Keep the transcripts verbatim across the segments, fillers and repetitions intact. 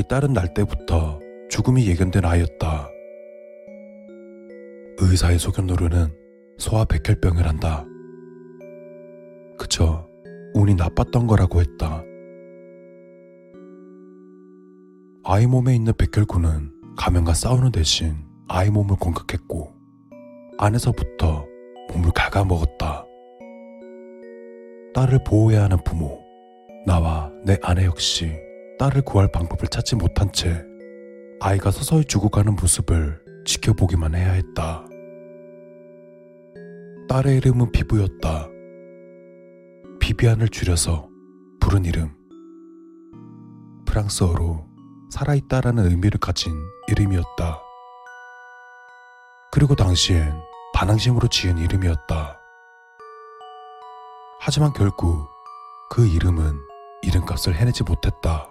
우리 딸은 날 때부터 죽음이 예견된 아이였다. 의사의 소견으로는 소아 백혈병을 한다. 그저 운이 나빴던 거라고 했다. 아이 몸에 있는 백혈구는 감염과 싸우는 대신 아이 몸을 공격했고 안에서부터 몸을 갉아먹었다. 딸을 보호해야 하는 부모, 나와 내 아내 역시 딸을 구할 방법을 찾지 못한 채 아이가 서서히 죽어가는 모습을 지켜보기만 해야 했다. 딸의 이름은 비브였다. 비비안을 줄여서 부른 이름. 프랑스어로 살아있다라는 의미를 가진 이름이었다. 그리고 당시엔 반항심으로 지은 이름이었다. 하지만 결국 그 이름은 이름값을 해내지 못했다.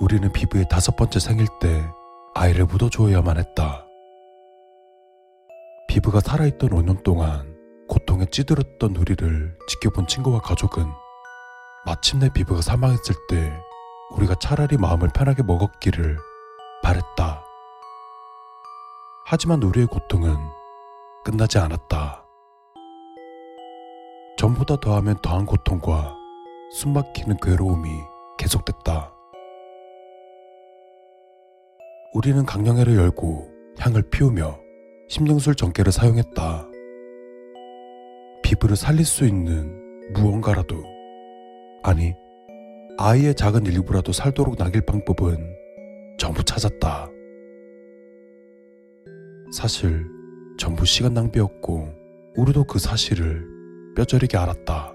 우리는 비브의 다섯 번째 생일 때 아이를 묻어줘야만 했다. 비브가 살아있던 오 년 동안 고통에 찌들었던 우리를 지켜본 친구와 가족은 마침내 비브가 사망했을 때 우리가 차라리 마음을 편하게 먹었기를 바랬다. 하지만 우리의 고통은 끝나지 않았다. 전보다 더하면 더한 고통과 숨막히는 괴로움이 계속됐다. 우리는 강령회를 열고 향을 피우며 심령술 전개를 사용했다. 비브를 살릴 수 있는 무언가라도, 아니 아이의 작은 일부라도 살도록 남길 방법은 전부 찾았다. 사실 전부 시간 낭비였고 우리도 그 사실을 뼈저리게 알았다.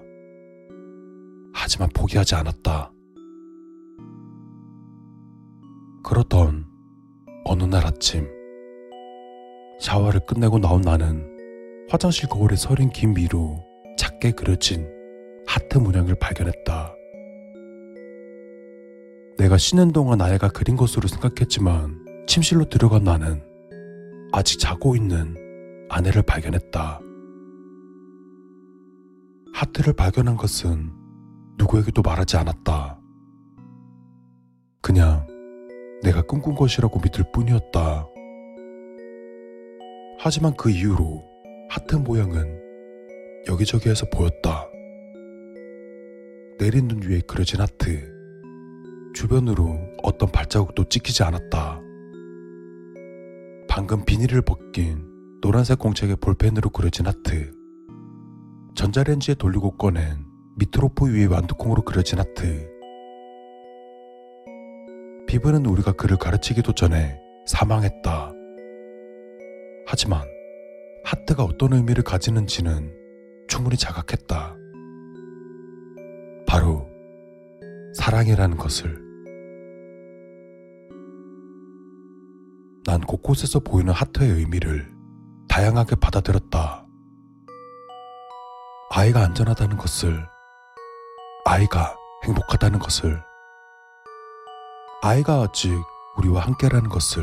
하지만 포기하지 않았다. 그러던 어느 날 아침, 샤워를 끝내고 나온 나는 화장실 거울에 서린 긴 미로 작게 그려진 하트 문양을 발견했다. 내가 쉬는 동안 아이가 그린 것으로 생각했지만 침실로 들어간 나는 아직 자고 있는 아내를 발견했다. 하트를 발견한 것은 누구에게도 말하지 않았다. 그냥 내가 꿈꾼 것이라고 믿을 뿐이었다. 하지만 그 이후로 하트 모양은 여기저기에서 보였다. 내린 눈 위에 그려진 하트. 주변으로 어떤 발자국도 찍히지 않았다. 방금 비닐을 벗긴 노란색 공책에 볼펜으로 그려진 하트. 전자레인지에 돌리고 꺼낸 미트로포 위에 완두콩으로 그려진 하트. 비브는 우리가 그를 가르치기도 전에 사망했다. 하지만 하트가 어떤 의미를 가지는지는 충분히 자각했다. 바로 사랑이라는 것을. 난 곳곳에서 보이는 하트의 의미를 다양하게 받아들였다. 아이가 안전하다는 것을, 아이가 행복하다는 것을, 아이가 아직 우리와 함께라는 것을.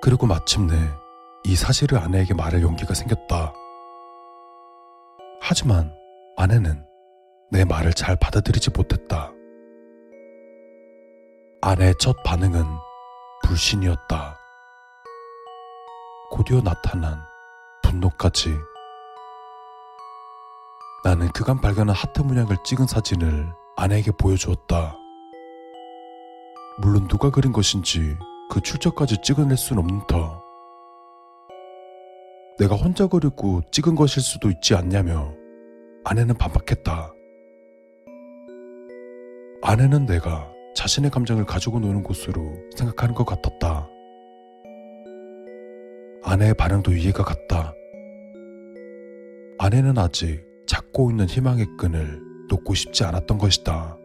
그리고 마침내 이 사실을 아내에게 말할 용기가 생겼다. 하지만 아내는 내 말을 잘 받아들이지 못했다. 아내의 첫 반응은 불신이었다. 곧이어 나타난 분노까지. 나는 그간 발견한 하트 문양을 찍은 사진을 아내에게 보여주었다. 물론 누가 그린 것인지 그 출처까지 찍어낼 순 없는 터. 내가 혼자 그리고 찍은 것일 수도 있지 않냐며 아내는 반박했다. 아내는 내가 자신의 감정을 가지고 노는 곳으로 생각하는 것 같았다. 아내의 반응도 이해가 갔다. 아내는 아직 잡고 있는 희망의 끈을 놓고 싶지 않았던 것이다.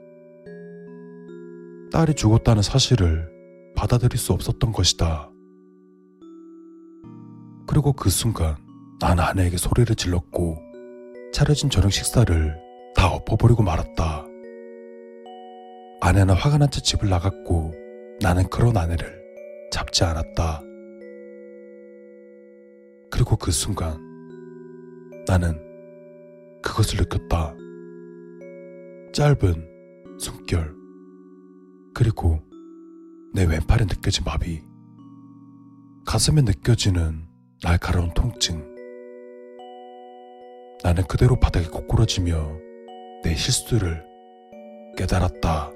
딸이 죽었다는 사실을 받아들일 수 없었던 것이다. 그리고 그 순간 난 아내에게 소리를 질렀고 차려진 저녁 식사를 다 엎어버리고 말았다. 아내는 화가 난 채 집을 나갔고 나는 그런 아내를 잡지 않았다. 그리고 그 순간 나는 그것을 느꼈다. 짧은 숨결, 그리고 내 왼팔에 느껴진 마비, 가슴에 느껴지는 날카로운 통증. 나는 그대로 바닥에 고꾸러지며 내 실수를 깨달았다.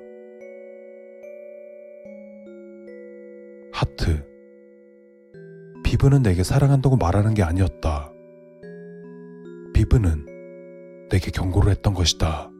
하트. 비브는 내게 사랑한다고 말하는 게 아니었다. 비브는 내게 경고를 했던 것이다.